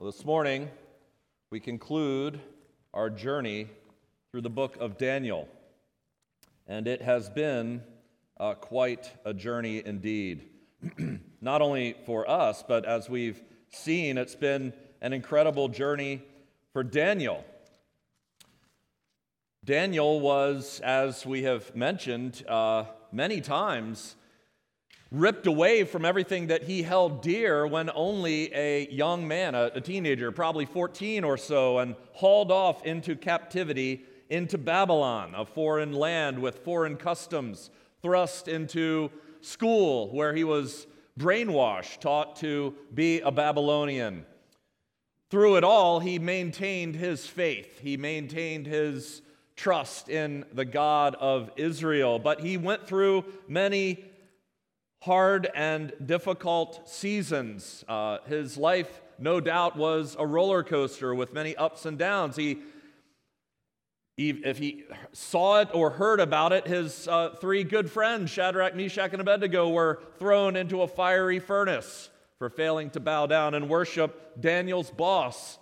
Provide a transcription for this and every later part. Well, this morning, we conclude our journey through the book of Daniel, and it has been quite a journey indeed. Not only for us, but as we've seen, it's been an incredible journey for Daniel. Daniel was, as we have mentioned many times, ripped away from everything that he held dear when only a young man, a teenager, probably 14 or so, and hauled off into captivity into Babylon, a foreign land with foreign customs, thrust into school where he was brainwashed, taught to be a Babylonian. Through it all, he maintained his faith. He maintained his trust in the God of Israel. But he went through many hard and difficult seasons. His life, no doubt, was a roller coaster with many ups and downs. If he saw it or heard about it, his three good friends, Shadrach, Meshach, and Abednego, were thrown into a fiery furnace for failing to bow down and worship Daniel's boss.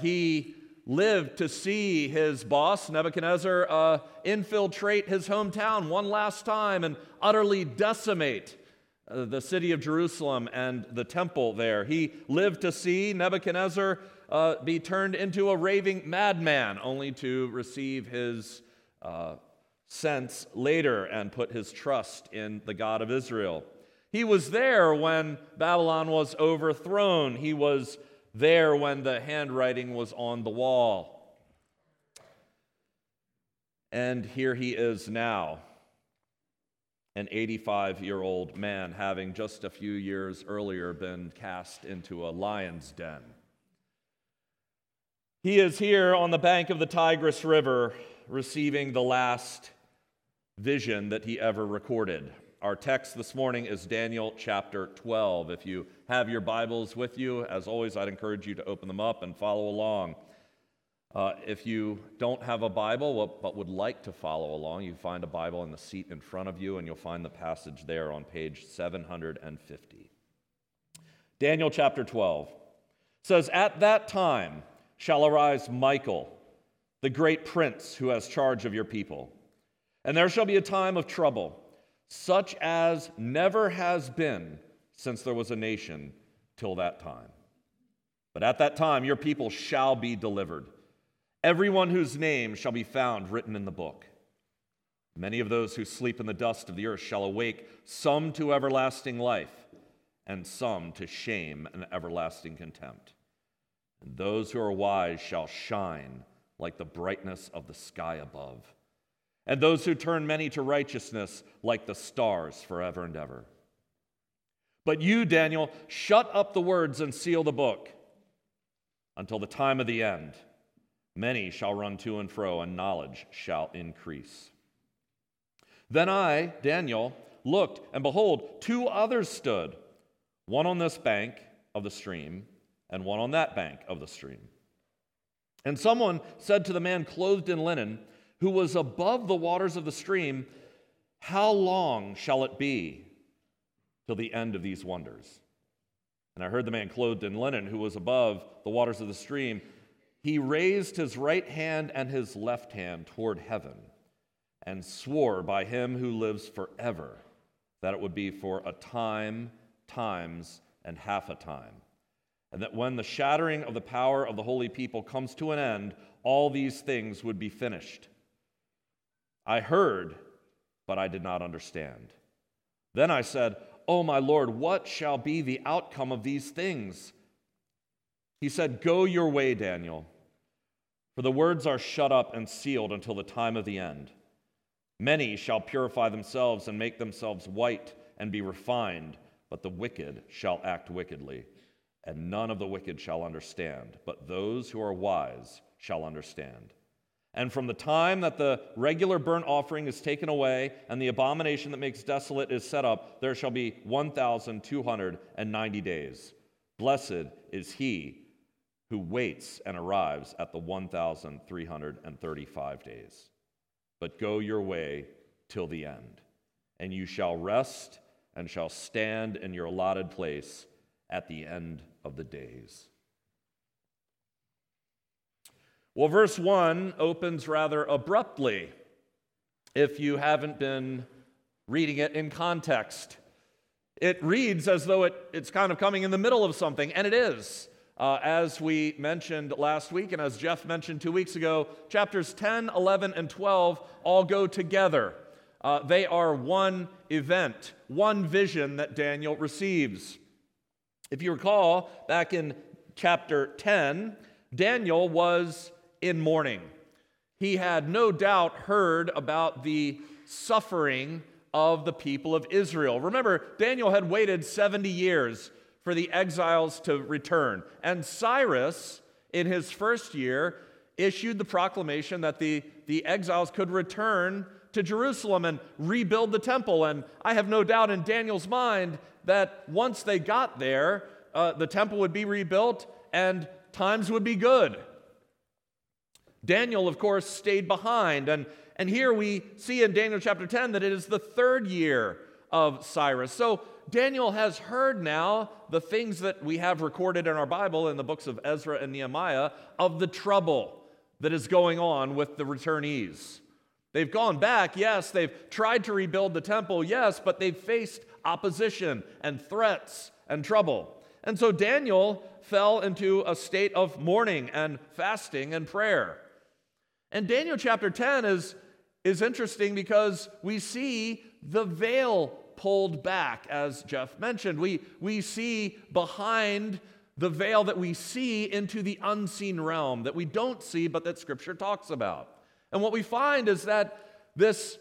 He lived to see his boss, Nebuchadnezzar, infiltrate his hometown one last time and utterly decimate the city of Jerusalem and the temple there. He lived to see Nebuchadnezzar be turned into a raving madman, only to receive his sense later and put his trust in the God of Israel. He was there when Babylon was overthrown. He was there when the handwriting was on the wall. And here he is now, an 85-year-old man, having just a few years earlier been cast into a lion's den. He is here on the bank of the Tigris River, receiving the last vision that he ever recorded. Our text this morning is Daniel chapter 12. If you have your Bibles with you, as always, I'd encourage you to open them up and follow along. If you don't have a Bible but would like to follow along, you find a Bible in the seat in front of you, and you'll find the passage there on page 750. Daniel chapter 12 says, "At that time shall arise Michael, the great prince who has charge of your people, and there shall be a time of trouble, such as never has been since there was a nation till that time. But at that time your people shall be delivered. Everyone whose name shall be found written in the book. Many of those who sleep in the dust of the earth shall awake, some to everlasting life, and some to shame and everlasting contempt. And those who are wise shall shine like the brightness of the sky above, and those who turn many to righteousness like the stars forever and ever. But you, Daniel, shut up the words and seal the book until the time of the end. Many shall run to and fro, and knowledge shall increase. Then I, Daniel, looked, and behold, two others stood, one on this bank of the stream, and one on that bank of the stream. And someone said to the man clothed in linen, who was above the waters of the stream, 'How long shall it be till the end of these wonders?' And I heard the man clothed in linen, who was above the waters of the stream, he raised his right hand and his left hand toward heaven, and swore by him who lives forever, that it would be for a time, times, and half a time, and that when the shattering of the power of the holy people comes to an end, all these things would be finished. I heard, but I did not understand. Then I said, 'O my Lord, what shall be the outcome of these things?' He said, 'Go your way, Daniel, for the words are shut up and sealed until the time of the end. Many shall purify themselves and make themselves white and be refined, but the wicked shall act wickedly, and none of the wicked shall understand, but those who are wise shall understand. And from the time that the regular burnt offering is taken away and the abomination that makes desolate is set up, there shall be 1,290 days. Blessed is he who waits and arrives at the 1,335 days. But go your way till the end, and you shall rest and shall stand in your allotted place at the end of the days.'" Well, verse 1 opens rather abruptly, if you haven't been reading it in context. It reads as though it's kind of coming in the middle of something, and it is. As we mentioned last week, and as Jeff mentioned 2 weeks ago, chapters 10, 11, and 12 all go together. They are one event, one vision that Daniel receives. If you recall, back in chapter 10, Daniel was in mourning. He had no doubt heard about the suffering of the people of Israel. Remember, Daniel had waited 70 years for the exiles to return. And Cyrus, in his first year, issued the proclamation that the exiles could return to Jerusalem and rebuild the temple. And I have no doubt in Daniel's mind that once they got there, the temple would be rebuilt and times would be good. Daniel, of course, stayed behind. And here we see in Daniel chapter 10 that it is the third year of Cyrus. So Daniel has heard now the things that we have recorded in our Bible in the books of Ezra and Nehemiah of the trouble that is going on with the returnees. They've gone back, yes, they've tried to rebuild the temple, yes, but they've faced opposition and threats and trouble. And so Daniel fell into a state of mourning and fasting and prayer. And Daniel chapter 10 is interesting because we see the veil pulled back, as Jeff mentioned. We see behind the veil that we see into the unseen realm that we don't see but that Scripture talks about. And what we find is that this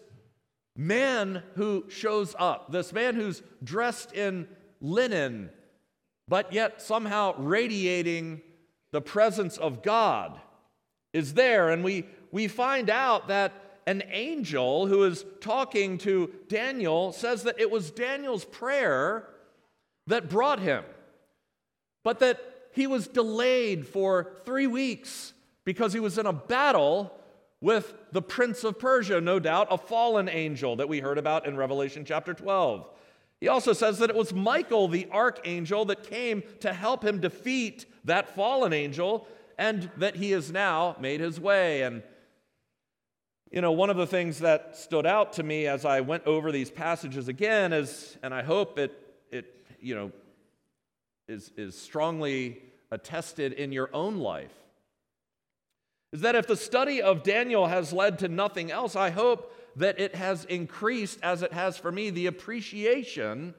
man who shows up, this man who's dressed in linen but yet somehow radiating the presence of God is there, and we find out that an angel who is talking to Daniel says that it was Daniel's prayer that brought him, but that he was delayed for 3 weeks because he was in a battle with the prince of Persia, no doubt, a fallen angel that we heard about in Revelation chapter 12. He also says that it was Michael, the archangel, that came to help him defeat that fallen angel, and that he has now made his way. And you know, one of the things that stood out to me as I went over these passages again is, and I hope it is strongly attested in your own life, is that if the study of Daniel has led to nothing else, I hope that it has increased, as it has for me, the appreciation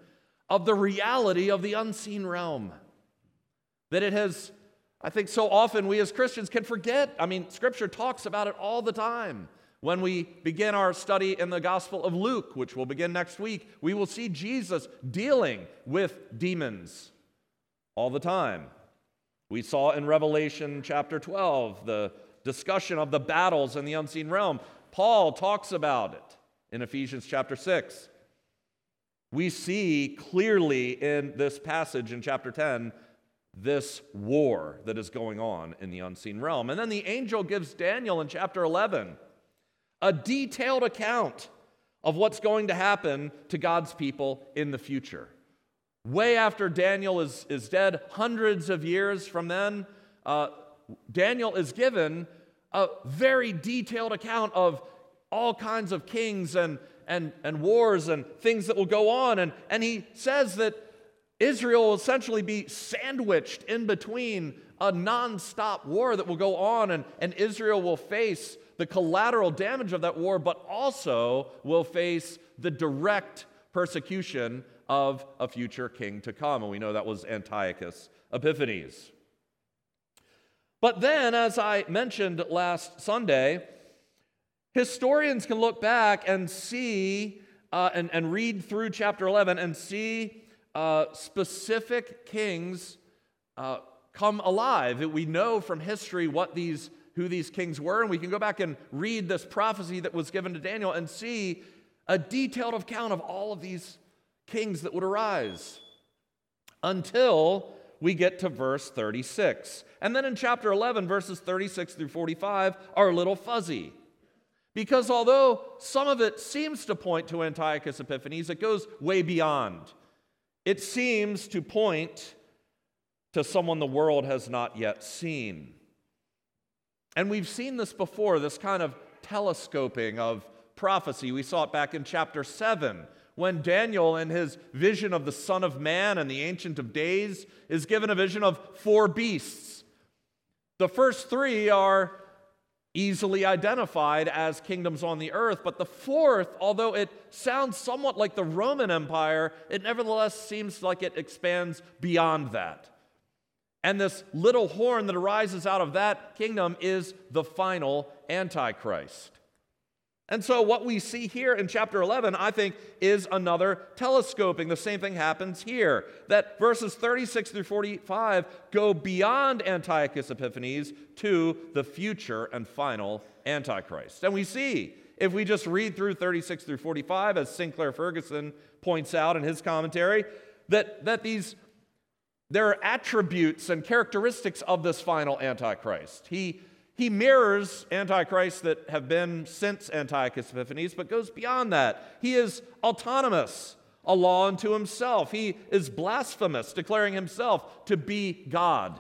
of the reality of the unseen realm. That it has, I think so often we as Christians can forget. I mean, Scripture talks about it all the time. When we begin our study in the Gospel of Luke, which will begin next week, we will see Jesus dealing with demons all the time. We saw in Revelation chapter 12 the discussion of the battles in the unseen realm. Paul talks about it in Ephesians chapter 6. We see clearly in this passage in chapter 10 this war that is going on in the unseen realm. And then the angel gives Daniel in chapter 11 a detailed account of what's going to happen to God's people in the future. Way after Daniel is dead, hundreds of years from then, Daniel is given a very detailed account of all kinds of kings and wars and things that will go on. And he says that Israel will essentially be sandwiched in between a nonstop war that will go on, and Israel will face the collateral damage of that war, but also will face the direct persecution of a future king to come. And we know that was Antiochus Epiphanes. But then, as I mentioned last Sunday, historians can look back and see, and read through chapter 11 and see specific kings come alive. We know from history who these kings were, and we can go back and read this prophecy that was given to Daniel and see a detailed account of all of these kings that would arise until we get to verse 36. And then in chapter 11, verses 36 through 45 are a little fuzzy, because although some of it seems to point to Antiochus Epiphanes, it goes way beyond. It seems to point to someone the world has not yet seen. And we've seen this before, this kind of telescoping of prophecy. We saw it back in chapter 7 when Daniel, in his vision of the Son of Man and the Ancient of Days, is given a vision of four beasts. The first three are easily identified as kingdoms on the earth, but the fourth, although it sounds somewhat like the Roman Empire, it nevertheless seems like it expands beyond that. And this little horn that arises out of that kingdom is the final Antichrist. And so what we see here in chapter 11, I think, is another telescoping. The same thing happens here, that verses 36 through 45 go beyond Antiochus Epiphanes to the future and final Antichrist. And we see, if we just read through 36 through 45, as Sinclair Ferguson points out in his commentary, that these there are attributes and characteristics of this final Antichrist. He mirrors antichrists that have been since Antiochus Epiphanes, but goes beyond that. He is autonomous, a law unto himself. He is blasphemous, declaring himself to be God.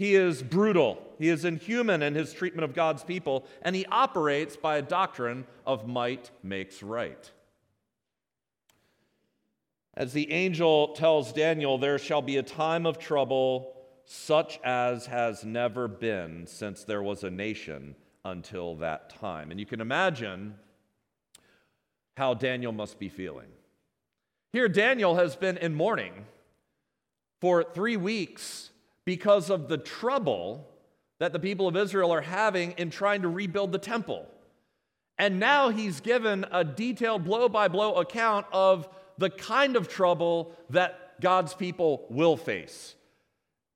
He is brutal. He is inhuman in his treatment of God's people, and he operates by a doctrine of might makes right. As the angel tells Daniel, there shall be a time of trouble such as has never been since there was a nation until that time. And you can imagine how Daniel must be feeling. Here, Daniel has been in mourning for 3 weeks because of the trouble that the people of Israel are having in trying to rebuild the temple. And now he's given a detailed blow-by-blow account of the kind of trouble that God's people will face.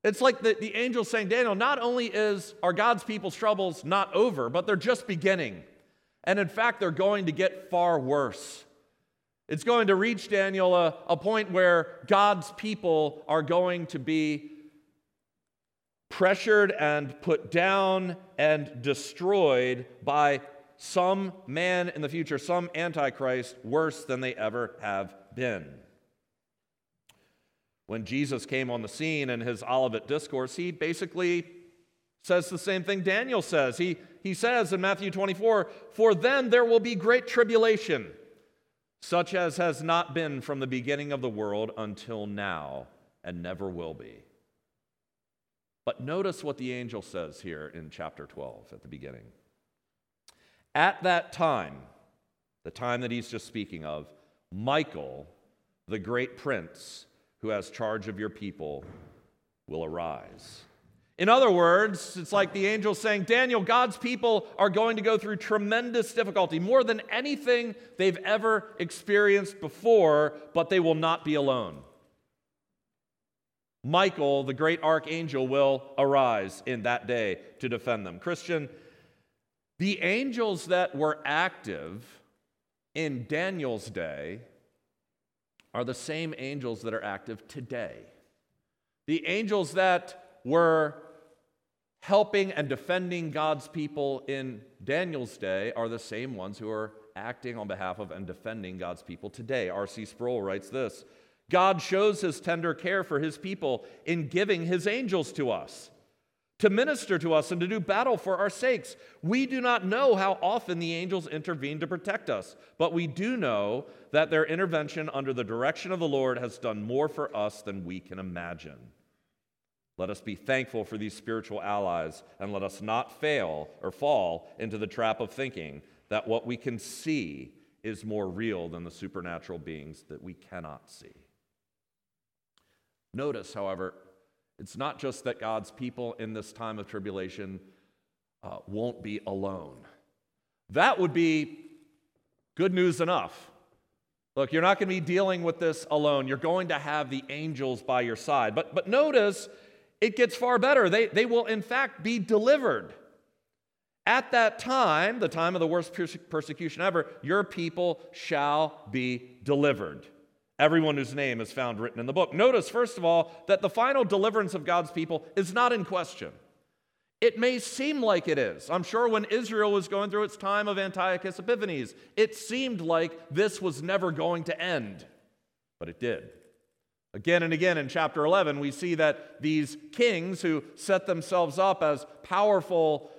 It's like the angel saying, Daniel, not only are God's people's troubles not over, but they're just beginning. And in fact, they're going to get far worse. It's going to reach, Daniel, a point where God's people are going to be pressured and put down and destroyed by some man in the future, some antichrist, worse than they ever have been. When Jesus came on the scene in his Olivet Discourse, he basically says the same thing Daniel says. He says in Matthew 24, "For then there will be great tribulation, such as has not been from the beginning of the world until now, and never will be." But notice what the angel says here in chapter 12 at the beginning. At that time, the time that he's just speaking of, Michael, the great prince, who has charge of your people, will arise. In other words, it's like the angel saying, Daniel, God's people are going to go through tremendous difficulty, more than anything they've ever experienced before, but they will not be alone. Michael, the great archangel, will arise in that day to defend them. Christian, the angels that were active in Daniel's day are the same angels that are active today. The angels that were helping and defending God's people in Daniel's day are the same ones who are acting on behalf of and defending God's people today. R.C. Sproul writes this, God shows his tender care for his people in giving his angels to us, to minister to us and to do battle for our sakes. We do not know how often the angels intervene to protect us, but we do know that their intervention under the direction of the Lord has done more for us than we can imagine. Let us be thankful for these spiritual allies, and let us not fail or fall into the trap of thinking that what we can see is more real than the supernatural beings that we cannot see. Notice, however, it's not just that God's people in this time of tribulation won't be alone. That would be good news enough. Look, you're not going to be dealing with this alone. You're going to have the angels by your side. But notice, it gets far better. They will, in fact, be delivered. At that time, the time of the worst persecution ever, your people shall be delivered. Everyone whose name is found written in the book. Notice, first of all, that the final deliverance of God's people is not in question. It may seem like it is. I'm sure when Israel was going through its time of Antiochus Epiphanes, it seemed like this was never going to end, but it did. Again and again in chapter 11, we see that these kings who set themselves up as powerful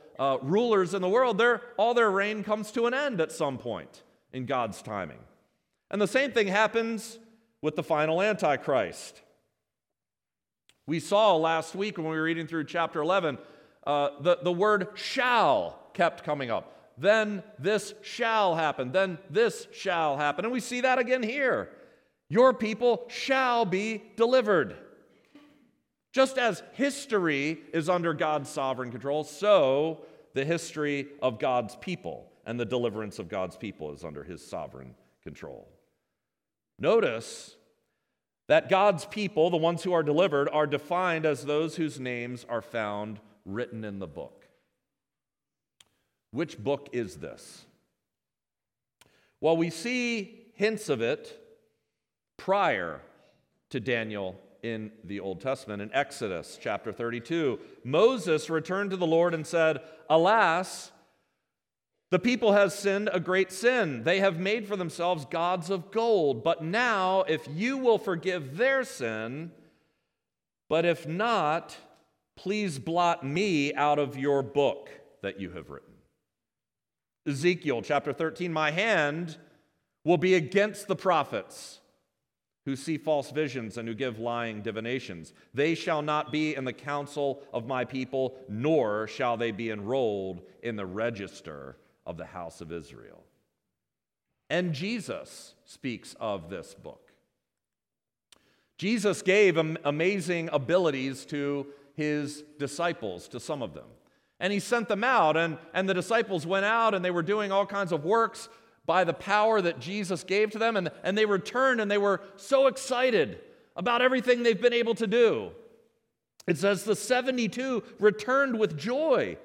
rulers in the world, all their reign comes to an end at some point in God's timing. And the same thing happens with the final Antichrist. We saw last week when we were reading through chapter 11, the word shall kept coming up. Then this shall happen. Then this shall happen. And we see that again here. Your people shall be delivered. Just as history is under God's sovereign control, so the history of God's people and the deliverance of God's people is under his sovereign control. Notice that God's people, the ones who are delivered, are defined as those whose names are found written in the book. Which book is this? Well, we see hints of it prior to Daniel in the Old Testament. In Exodus chapter 32, Moses returned to the Lord and said, "Alas, the people has sinned a great sin. They have made for themselves gods of gold. But now, if you will forgive their sin, but if not, please blot me out of your book that you have written." Ezekiel chapter 13, "My hand will be against the prophets who see false visions and who give lying divinations. They shall not be in the council of my people, nor shall they be enrolled in the register of the house of Israel." And Jesus speaks of this book. Jesus gave amazing abilities to his disciples, to some of them. And he sent them out, and the disciples went out, and they were doing all kinds of works by the power that Jesus gave to them, and they returned, and they were so excited about everything they've been able to do. It says the 72 returned with joy,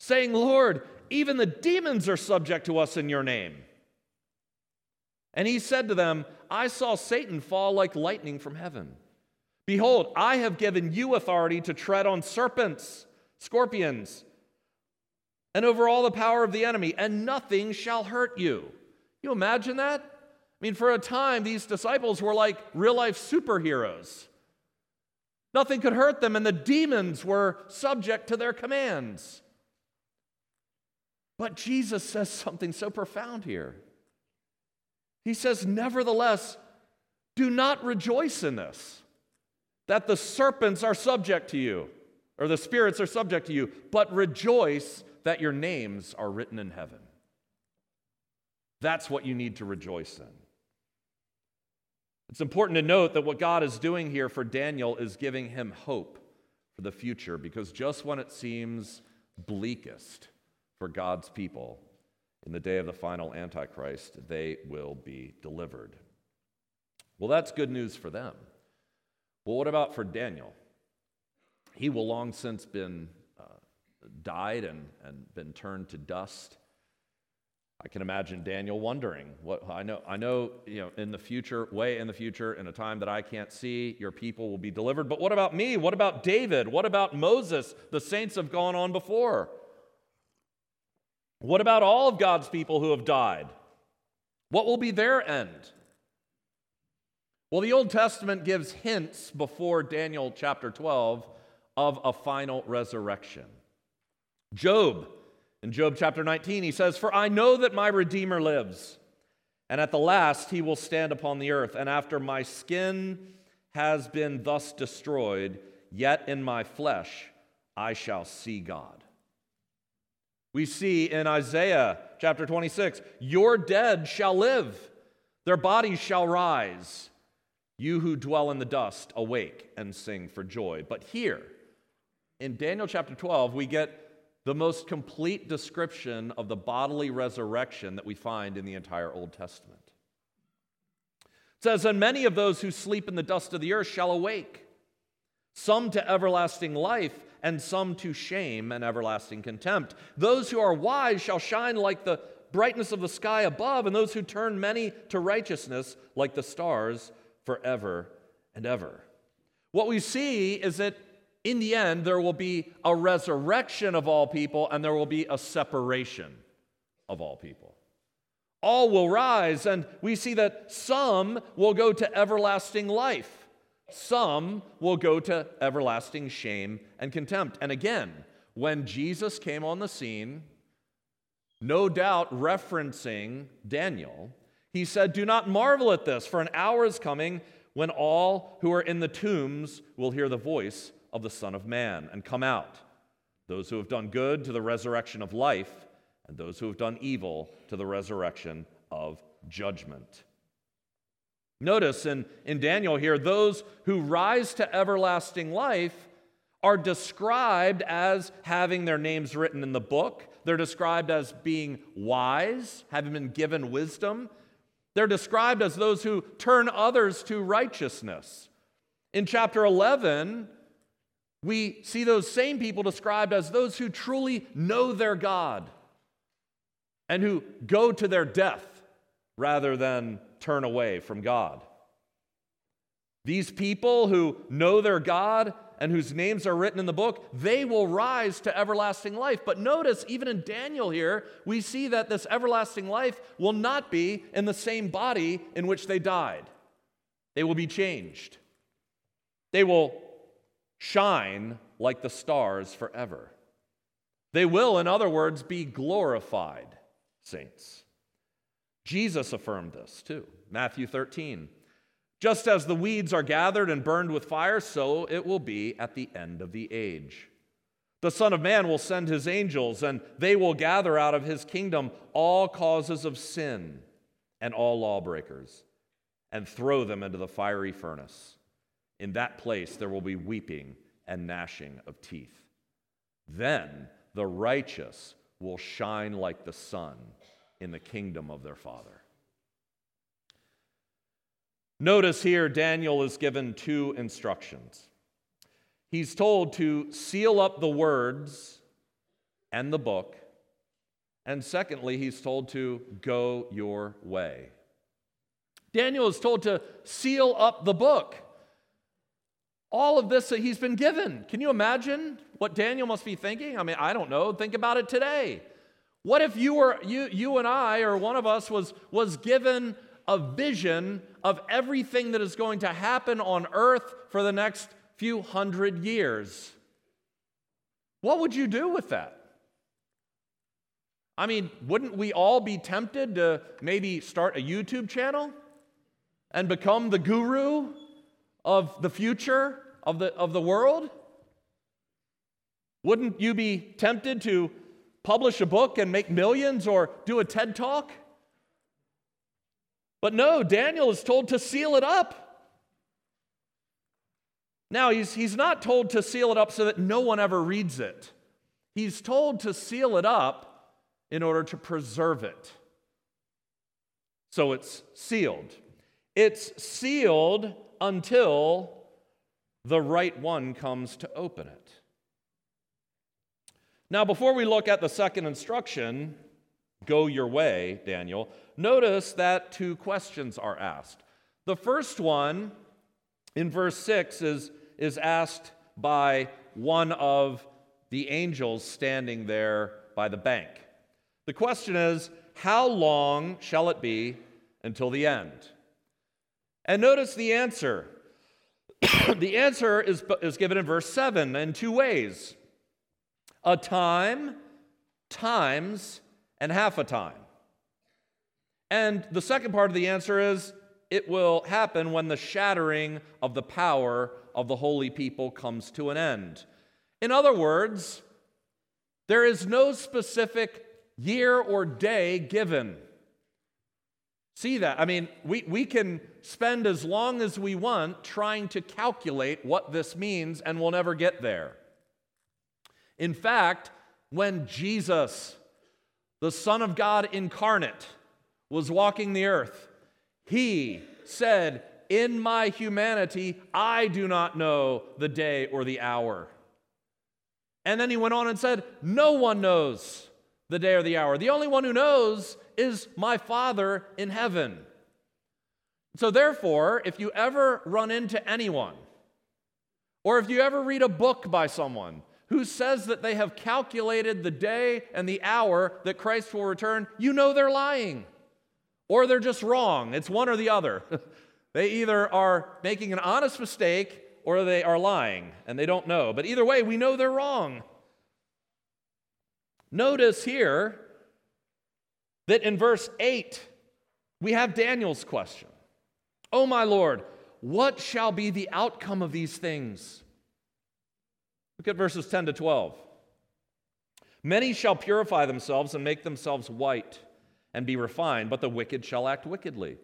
saying, "Lord, even the demons are subject to us in your name." And he said to them, "I saw Satan fall like lightning from heaven. Behold, I have given you authority to tread on serpents, scorpions, and over all the power of the enemy, and nothing shall hurt you." You imagine that? I mean, for a time, these disciples were like real-life superheroes. Nothing could hurt them, and the demons were subject to their commands. But Jesus says something so profound here. He says, "Nevertheless, do not rejoice in this, that the serpents are subject to you, or the spirits are subject to you, but rejoice that your names are written in heaven." That's what you need to rejoice in. It's important to note that what God is doing here for Daniel is giving him hope for the future, because just when it seems bleakest for God's people, in the day of the final Antichrist, they will be delivered. Well, that's good news for them. Well, what about for Daniel? He will long since been died and been turned to dust. I can imagine Daniel wondering, I know, in the future, in a time that I can't see, your people will be delivered. But what about me? What about David? What about Moses? The saints have gone on before. What about all of God's people who have died? What will be their end? Well, the Old Testament gives hints before Daniel chapter 12 of a final resurrection. Job, in Job chapter 19, he says, "For I know that my Redeemer lives, and at the last he will stand upon the earth. And after my skin has been thus destroyed, yet in my flesh I shall see God." We see in Isaiah chapter 26, "Your dead shall live, their bodies shall rise. You who dwell in the dust, awake and sing for joy." But here, in Daniel chapter 12, we get the most complete description of the bodily resurrection that we find in the entire Old Testament. It says, "And many of those who sleep in the dust of the earth shall awake, some to everlasting life, and some to shame and everlasting contempt. Those who are wise shall shine like the brightness of the sky above, and those who turn many to righteousness like the stars forever and ever." What we see is that in the end, there will be a resurrection of all people, and there will be a separation of all people. All will rise, and we see that some will go to everlasting life. Some will go to everlasting shame and contempt. And again, when Jesus came on the scene, no doubt referencing Daniel, he said, "Do not marvel at this, for an hour is coming when all who are in the tombs will hear the voice of the Son of Man and come out, those who have done good to the resurrection of life, and those who have done evil to the resurrection of judgment." Notice in Daniel here, those who rise to everlasting life are described as having their names written in the book. They're described as being wise, having been given wisdom. They're described as those who turn others to righteousness. In chapter 11, we see those same people described as those who truly know their God and who go to their death rather than turn away from God. These people who know their God and whose names are written in the book, they will rise to everlasting life. But notice, even in Daniel here, we see that this everlasting life will not be in the same body in which they died. They will be changed. They will shine like the stars forever. They will, in other words, be glorified saints. Jesus affirmed this too. Matthew 13. Just as the weeds are gathered and burned with fire, so it will be at the end of the age. The Son of Man will send his angels, and they will gather out of his kingdom all causes of sin and all lawbreakers, and throw them into the fiery furnace. In that place there will be weeping and gnashing of teeth. Then the righteous will shine like the sun in the kingdom of their Father. Notice here, Daniel is given two instructions. He's told to seal up the words and the book, and secondly, he's told to go your way. Daniel is told to seal up the book. All of this that he's been given. Can you imagine what Daniel must be thinking? I mean, I don't know. Think about it today. What if you and I, or one of us, was given a vision of everything that is going to happen on earth for the next few hundred years? What would you do with that? I mean, wouldn't we all be tempted to maybe start a YouTube channel and become the guru of the future of the world? Wouldn't you be tempted to publish a book and make millions or do a TED Talk? But no, Daniel is told to seal it up. Now, he's not told to seal it up so that no one ever reads it. He's told to seal it up in order to preserve it. So it's sealed. It's sealed until the right one comes to open it. Now, before we look at the second instruction, go your way, Daniel, notice that two questions are asked. The first one in verse 6 is asked by one of the angels standing there by the bank. The question is, how long shall it be until the end? And notice the answer. The answer is given in verse 7 in two ways. A time, times, and half a time. And the second part of the answer is, it will happen when the shattering of the power of the holy people comes to an end. In other words, there is no specific year or day given. See that? I mean, we can spend as long as we want trying to calculate what this means, and we'll never get there. In fact, when Jesus, the Son of God incarnate, was walking the earth, he said, "In my humanity, I do not know the day or the hour." And then he went on and said, "No one knows the day or the hour. The only one who knows is my Father in heaven." So therefore, if you ever run into anyone, or if you ever read a book by someone who says that they have calculated the day and the hour that Christ will return, you know they're lying, or they're just wrong. It's one or the other. They either are making an honest mistake, or they are lying, and they don't know. But either way, we know they're wrong. Notice here that in verse 8, we have Daniel's question. Oh, my Lord, what shall be the outcome of these things? Look at verses 10 to 12. Many shall purify themselves and make themselves white and be refined, but the wicked shall act wickedly.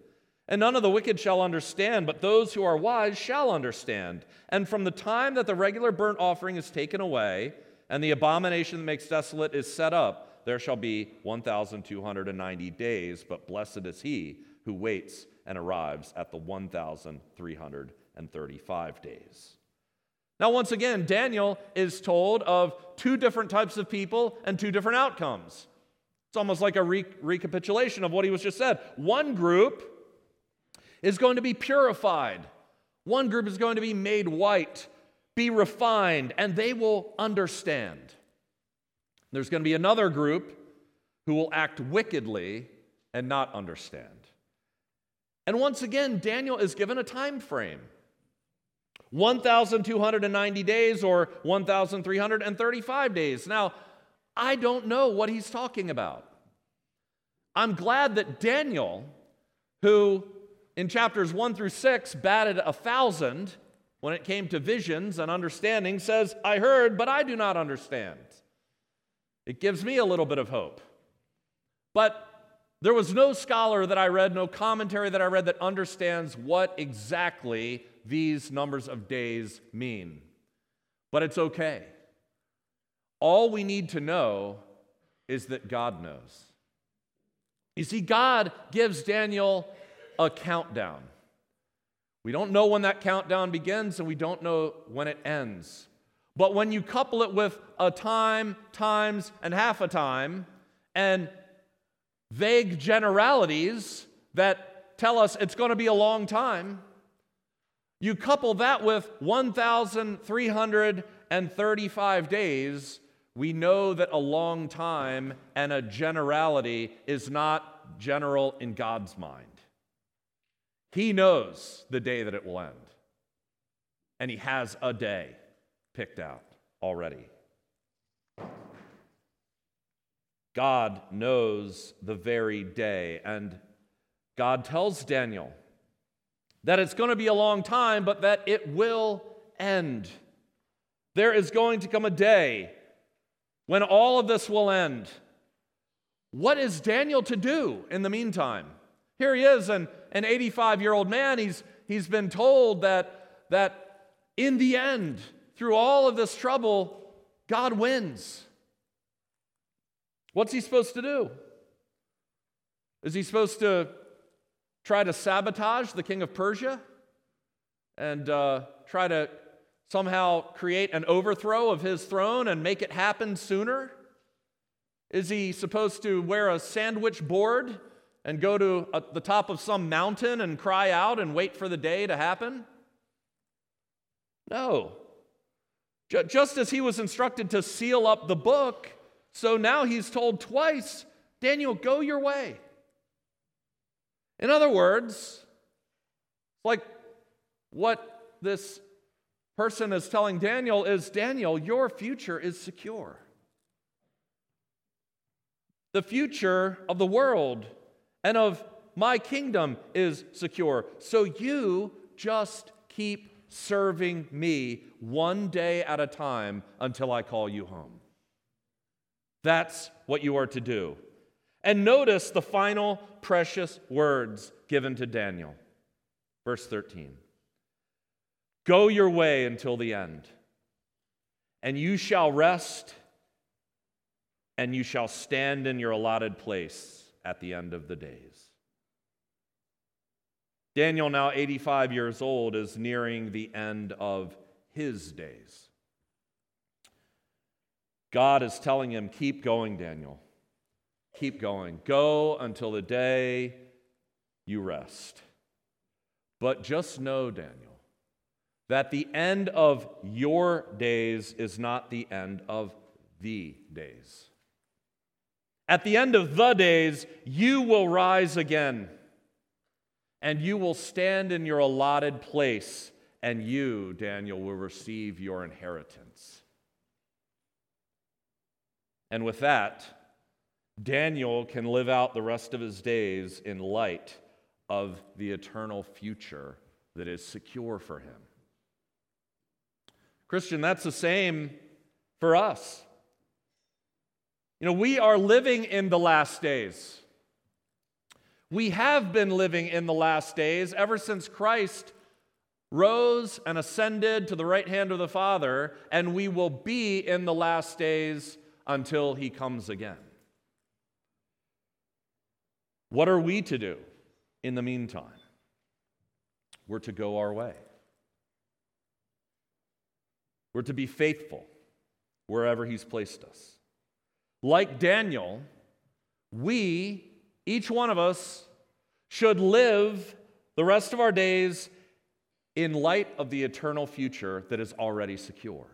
And none of the wicked shall understand, but those who are wise shall understand. And from the time that the regular burnt offering is taken away and the abomination that makes desolate is set up, there shall be 1,290 days, but blessed is he who waits and arrives at the 1,335 days. Now, once again, Daniel is told of two different types of people and two different outcomes. It's almost like a recapitulation of what he was just said. One group is going to be purified. One group is going to be made white, be refined, and they will understand. There's going to be another group who will act wickedly and not understand. And once again, Daniel is given a time frame. 1,290 days or 1,335 days. Now, I don't know what he's talking about. I'm glad that Daniel, who in chapters 1 through 6 batted 1,000 when it came to visions and understanding, says, I heard, but I do not understand. It gives me a little bit of hope. But there was no scholar that I read, no commentary that I read that understands what exactly these numbers of days mean. But it's okay. All we need to know is that God knows. You see, God gives Daniel a countdown. We don't know when that countdown begins, and we don't know when it ends. But when you couple it with a time, times, and half a time, and vague generalities that tell us it's going to be a long time, you couple that with 1,335 days, we know that a long time and a generality is not general in God's mind. He knows the day that it will end, and he has a day picked out already. God knows the very day, and God tells Daniel that it's going to be a long time, but that it will end. There is going to come a day when all of this will end. What is Daniel to do in the meantime? Here he is, an 85-year-old man. He's been told that in the end, through all of this trouble, God wins. What's he supposed to do? Is he supposed to try to sabotage the king of Persia and try to somehow create an overthrow of his throne and make it happen sooner? Is he supposed to wear a sandwich board and go to the top of some mountain and cry out and wait for the day to happen? No. Just as he was instructed to seal up the book, so now he's told twice, Daniel, go your way. In other words, like what this person is telling Daniel is, Daniel, your future is secure. The future of the world and of my kingdom is secure. So you just keep serving me one day at a time until I call you home. That's what you are to do. And notice the final precious words given to Daniel. Verse 13. Go your way until the end, and you shall rest, and you shall stand in your allotted place at the end of the days. Daniel, now 85 years old, is nearing the end of his days. God is telling him, keep going, Daniel. Keep going. Go until the day you rest. But just know, Daniel, that the end of your days is not the end of the days. At the end of the days, you will rise again, and you will stand in your allotted place, and you, Daniel, will receive your inheritance. And with that, Daniel can live out the rest of his days in light of the eternal future that is secure for him. Christian, that's the same for us. You know, we are living in the last days. We have been living in the last days ever since Christ rose and ascended to the right hand of the Father, and we will be in the last days until he comes again. What are we to do in the meantime? We're to go our way. We're to be faithful wherever he's placed us. Like Daniel, we, each one of us, should live the rest of our days in light of the eternal future that is already secure.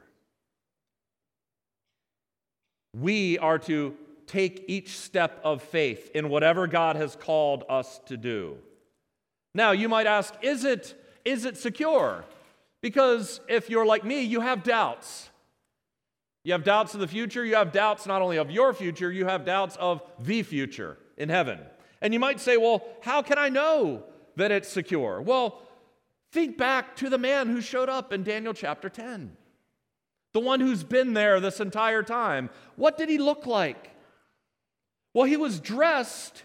We are to take each step of faith in whatever God has called us to do. Now, you might ask, is it secure? Because if you're like me, you have doubts. You have doubts of the future. You have doubts not only of your future, you have doubts of the future in heaven. And you might say, well, how can I know that it's secure? Well, think back to the man who showed up in Daniel chapter 10. The one who's been there this entire time. What did he look like? Well, he was dressed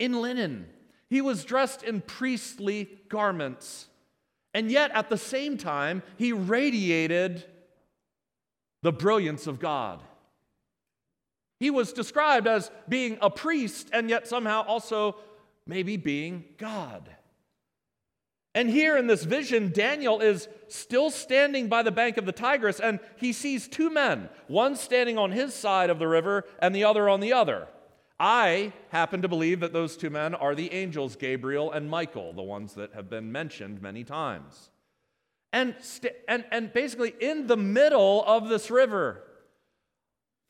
in linen. He was dressed in priestly garments. And yet, at the same time, he radiated the brilliance of God. He was described as being a priest, and yet somehow also maybe being God. And here in this vision, Daniel is still standing by the bank of the Tigris, and he sees two men, one standing on his side of the river and the other on the other. I happen to believe that those two men are the angels Gabriel and Michael, the ones that have been mentioned many times. And basically in the middle of this river,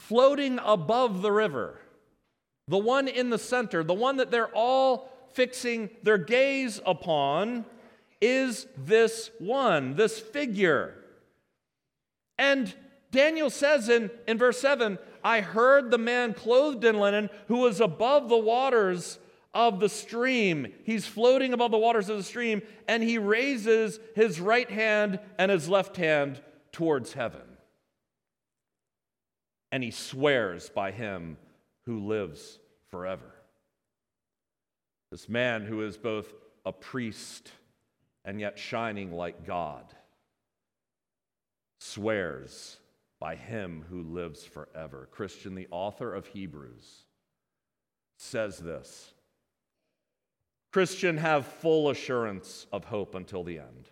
floating above the river, the one in the center, the one that they're all fixing their gaze upon, is this one, this figure. And Daniel says in verse 7, I heard the man clothed in linen who was above the waters of the stream. He's floating above the waters of the stream, and he raises his right hand and his left hand towards heaven. And he swears by him who lives forever. This man who is both a priest and yet shining like God swears by him who lives forever. Christian, the author of Hebrews, says this. Christian, have full assurance of hope until the end.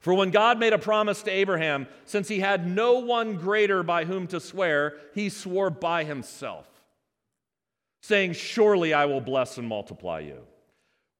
For when God made a promise to Abraham, since he had no one greater by whom to swear, he swore by himself, saying, surely I will bless and multiply you.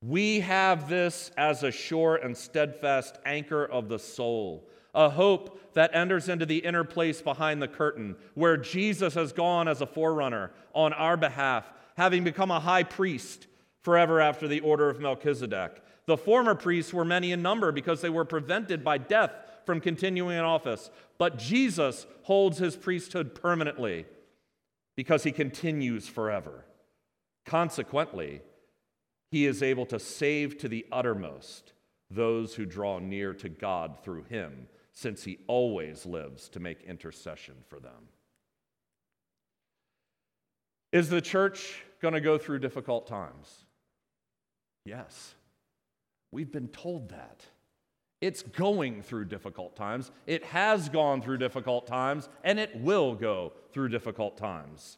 We have this as a sure and steadfast anchor of the soul, a hope that enters into the inner place behind the curtain, where Jesus has gone as a forerunner on our behalf, having become a high priest forever after the order of Melchizedek. The former priests were many in number because they were prevented by death from continuing in office, but Jesus holds his priesthood permanently because he continues forever. Consequently, he is able to save to the uttermost those who draw near to God through him, since he always lives to make intercession for them. Is the church going to go through difficult times? Yes. We've been told that. It's going through difficult times. It has gone through difficult times, and it will go through difficult times.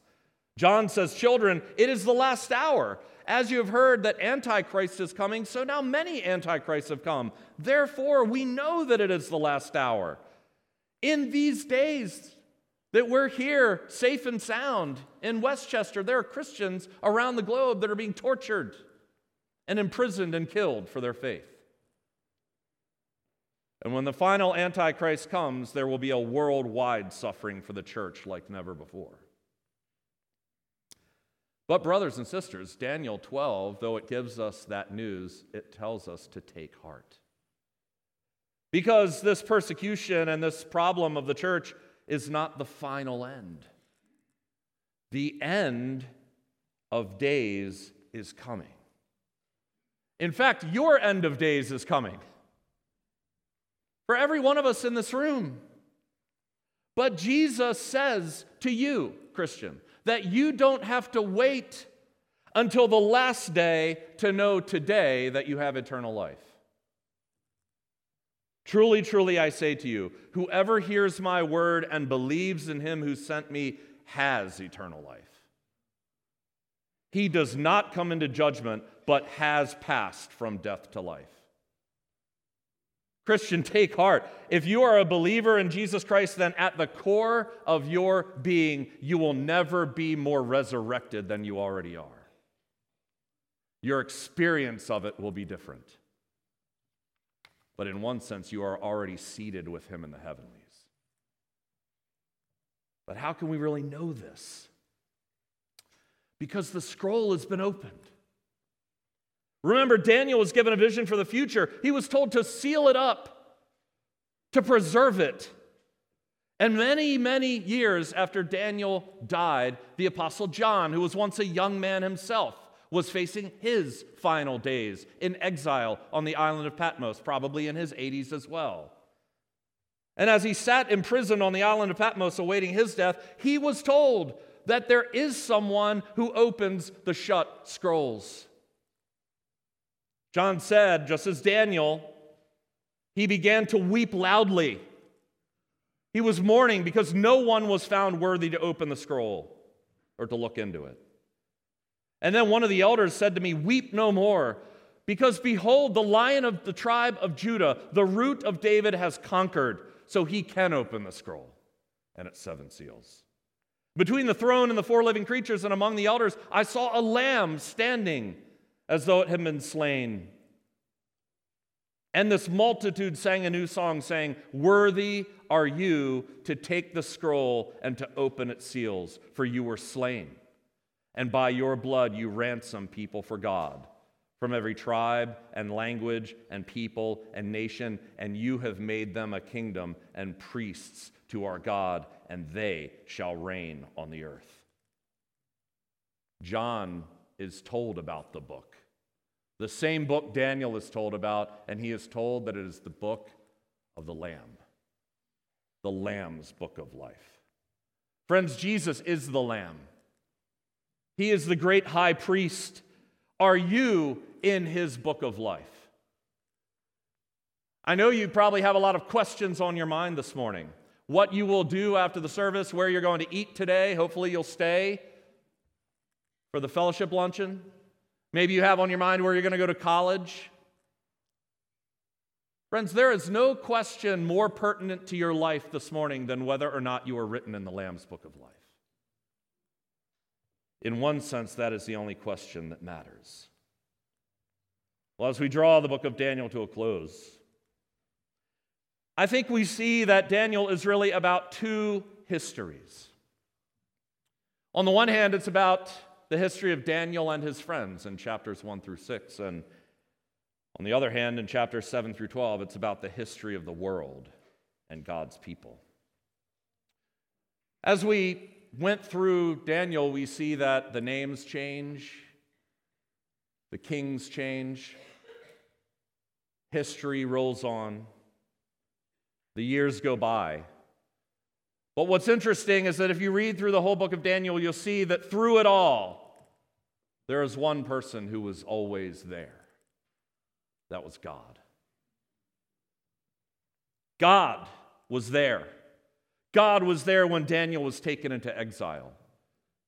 John says, children, it is the last hour. As you have heard that Antichrist is coming, so now many Antichrists have come. Therefore, we know that it is the last hour. In these days that we're here safe and sound in Westchester, there are Christians around the globe that are being tortured and imprisoned and killed for their faith. And when the final Antichrist comes, there will be a worldwide suffering for the church like never before. But brothers and sisters, Daniel 12, though it gives us that news, it tells us to take heart. Because this persecution and this problem of the church is not the final end. The end of days is coming. In fact, your end of days is coming. For every one of us in this room. But Jesus says to you, Christian, that you don't have to wait until the last day to know today that you have eternal life. Truly, truly, I say to you, whoever hears my word and believes in him who sent me has eternal life. He does not come into judgment, but has passed from death to life. Christian, take heart. If you are a believer in Jesus Christ, then at the core of your being, you will never be more resurrected than you already are. Your experience of it will be different. But in one sense, you are already seated with him in the heavenlies. But how can we really know this? Because the scroll has been opened. Remember, Daniel was given a vision for the future. He was told to seal it up, to preserve it. And many, many years after Daniel died, the Apostle John, who was once a young man himself, was facing his final days in exile on the island of Patmos, probably in his 80s as well. And as he sat imprisoned on the island of Patmos awaiting his death, he was told that there is someone who opens the shut scrolls. John said, just as Daniel, he began to weep loudly. He was mourning because no one was found worthy to open the scroll or to look into it. And then one of the elders said to me, "Weep no more, because behold, the Lion of the tribe of Judah, the Root of David, has conquered, so he can open the scroll and its seven seals." Between the throne and the four living creatures and among the elders, I saw a lamb standing as though it had been slain. And this multitude sang a new song, saying, "Worthy are you to take the scroll and to open its seals, for you were slain. And by your blood you ransom people for God from every tribe and language and people and nation, and you have made them a kingdom and priests to our God, and they shall reign on the earth." John is told about the book, the same book Daniel is told about, and he is told that it is the book of the Lamb, the Lamb's book of life. Friends, Jesus is the Lamb. He is the great high priest. Are you in his book of life? I know you probably have a lot of questions on your mind this morning. What you will do after the service, where you're going to eat today. Hopefully you'll stay for the fellowship luncheon. Maybe you have on your mind where you're going to go to college. Friends, there is no question more pertinent to your life this morning than whether or not you are written in the Lamb's book of life. In one sense, that is the only question that matters. Well, as we draw the book of Daniel to a close, I think we see that Daniel is really about two histories. On the one hand, it's about the history of Daniel and his friends in chapters 1 through 6, and on the other hand, in chapters 7 through 12, it's about the history of the world and God's people. As we went through Daniel, we see that the names change, the kings change, history rolls on, the years go by. But what's interesting is that if you read through the whole book of Daniel, you'll see that through it all, there is one person who was always there. That was God. God was there. God was there when Daniel was taken into exile.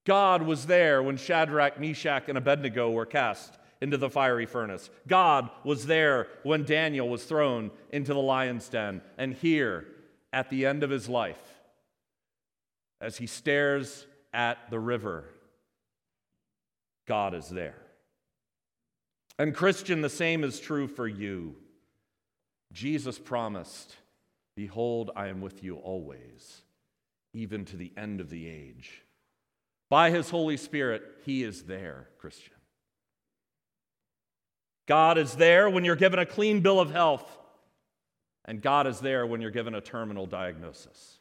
God was there when Shadrach, Meshach, and Abednego were cast into the fiery furnace. God was there when Daniel was thrown into the lion's den. And here, at the end of his life, as he stares at the river, God is there. And Christian, the same is true for you. Jesus promised, "Behold, I am with you always, even to the end of the age." By his Holy Spirit, he is there, Christian. God is there when you're given a clean bill of health, and God is there when you're given a terminal diagnosis.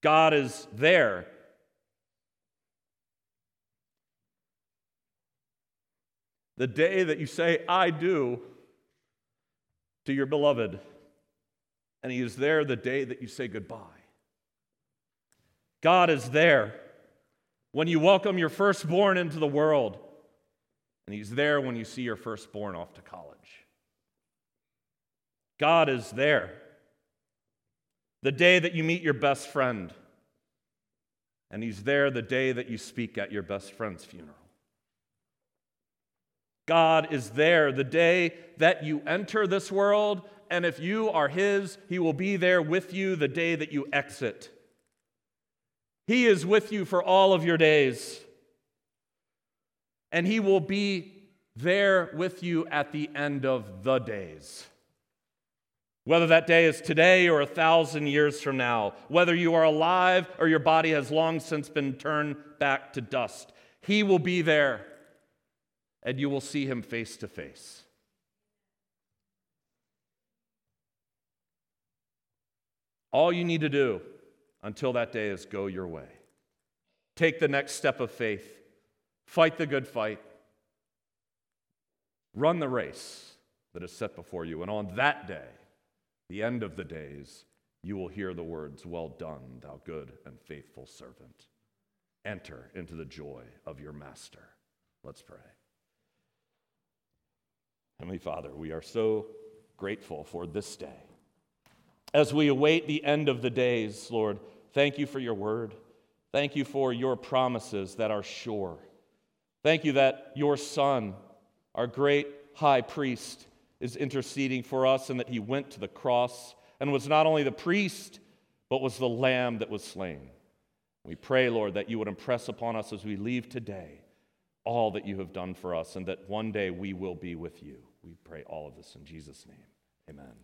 God is there the day that you say, I do, to your beloved. And he is there the day that you say goodbye. God is there when you welcome your firstborn into the world. And he's there when you see your firstborn off to college. God is there the day that you meet your best friend. And he's there the day that you speak at your best friend's funeral. God is there the day that you enter this world, and if you are his, he will be there with you the day that you exit. He is with you for all of your days, and he will be there with you at the end of the days. Whether that day is today or 1,000 years from now, whether you are alive or your body has long since been turned back to dust, he will be there, and you will see him face to face. All you need to do until that day is go your way. Take the next step of faith. Fight the good fight. Run the race that is set before you. And on that day, the end of the days, you will hear the words, well done, thou good and faithful servant. Enter into the joy of your master. Let's pray. Heavenly Father, we are so grateful for this day. As we await the end of the days, Lord, thank you for your word. Thank you for your promises that are sure. Thank you that your Son, our great high priest, is interceding for us and that he went to the cross and was not only the priest, but was the lamb that was slain. We pray, Lord, that you would impress upon us as we leave today all that you have done for us and that one day we will be with you. We pray all of this in Jesus' name. Amen.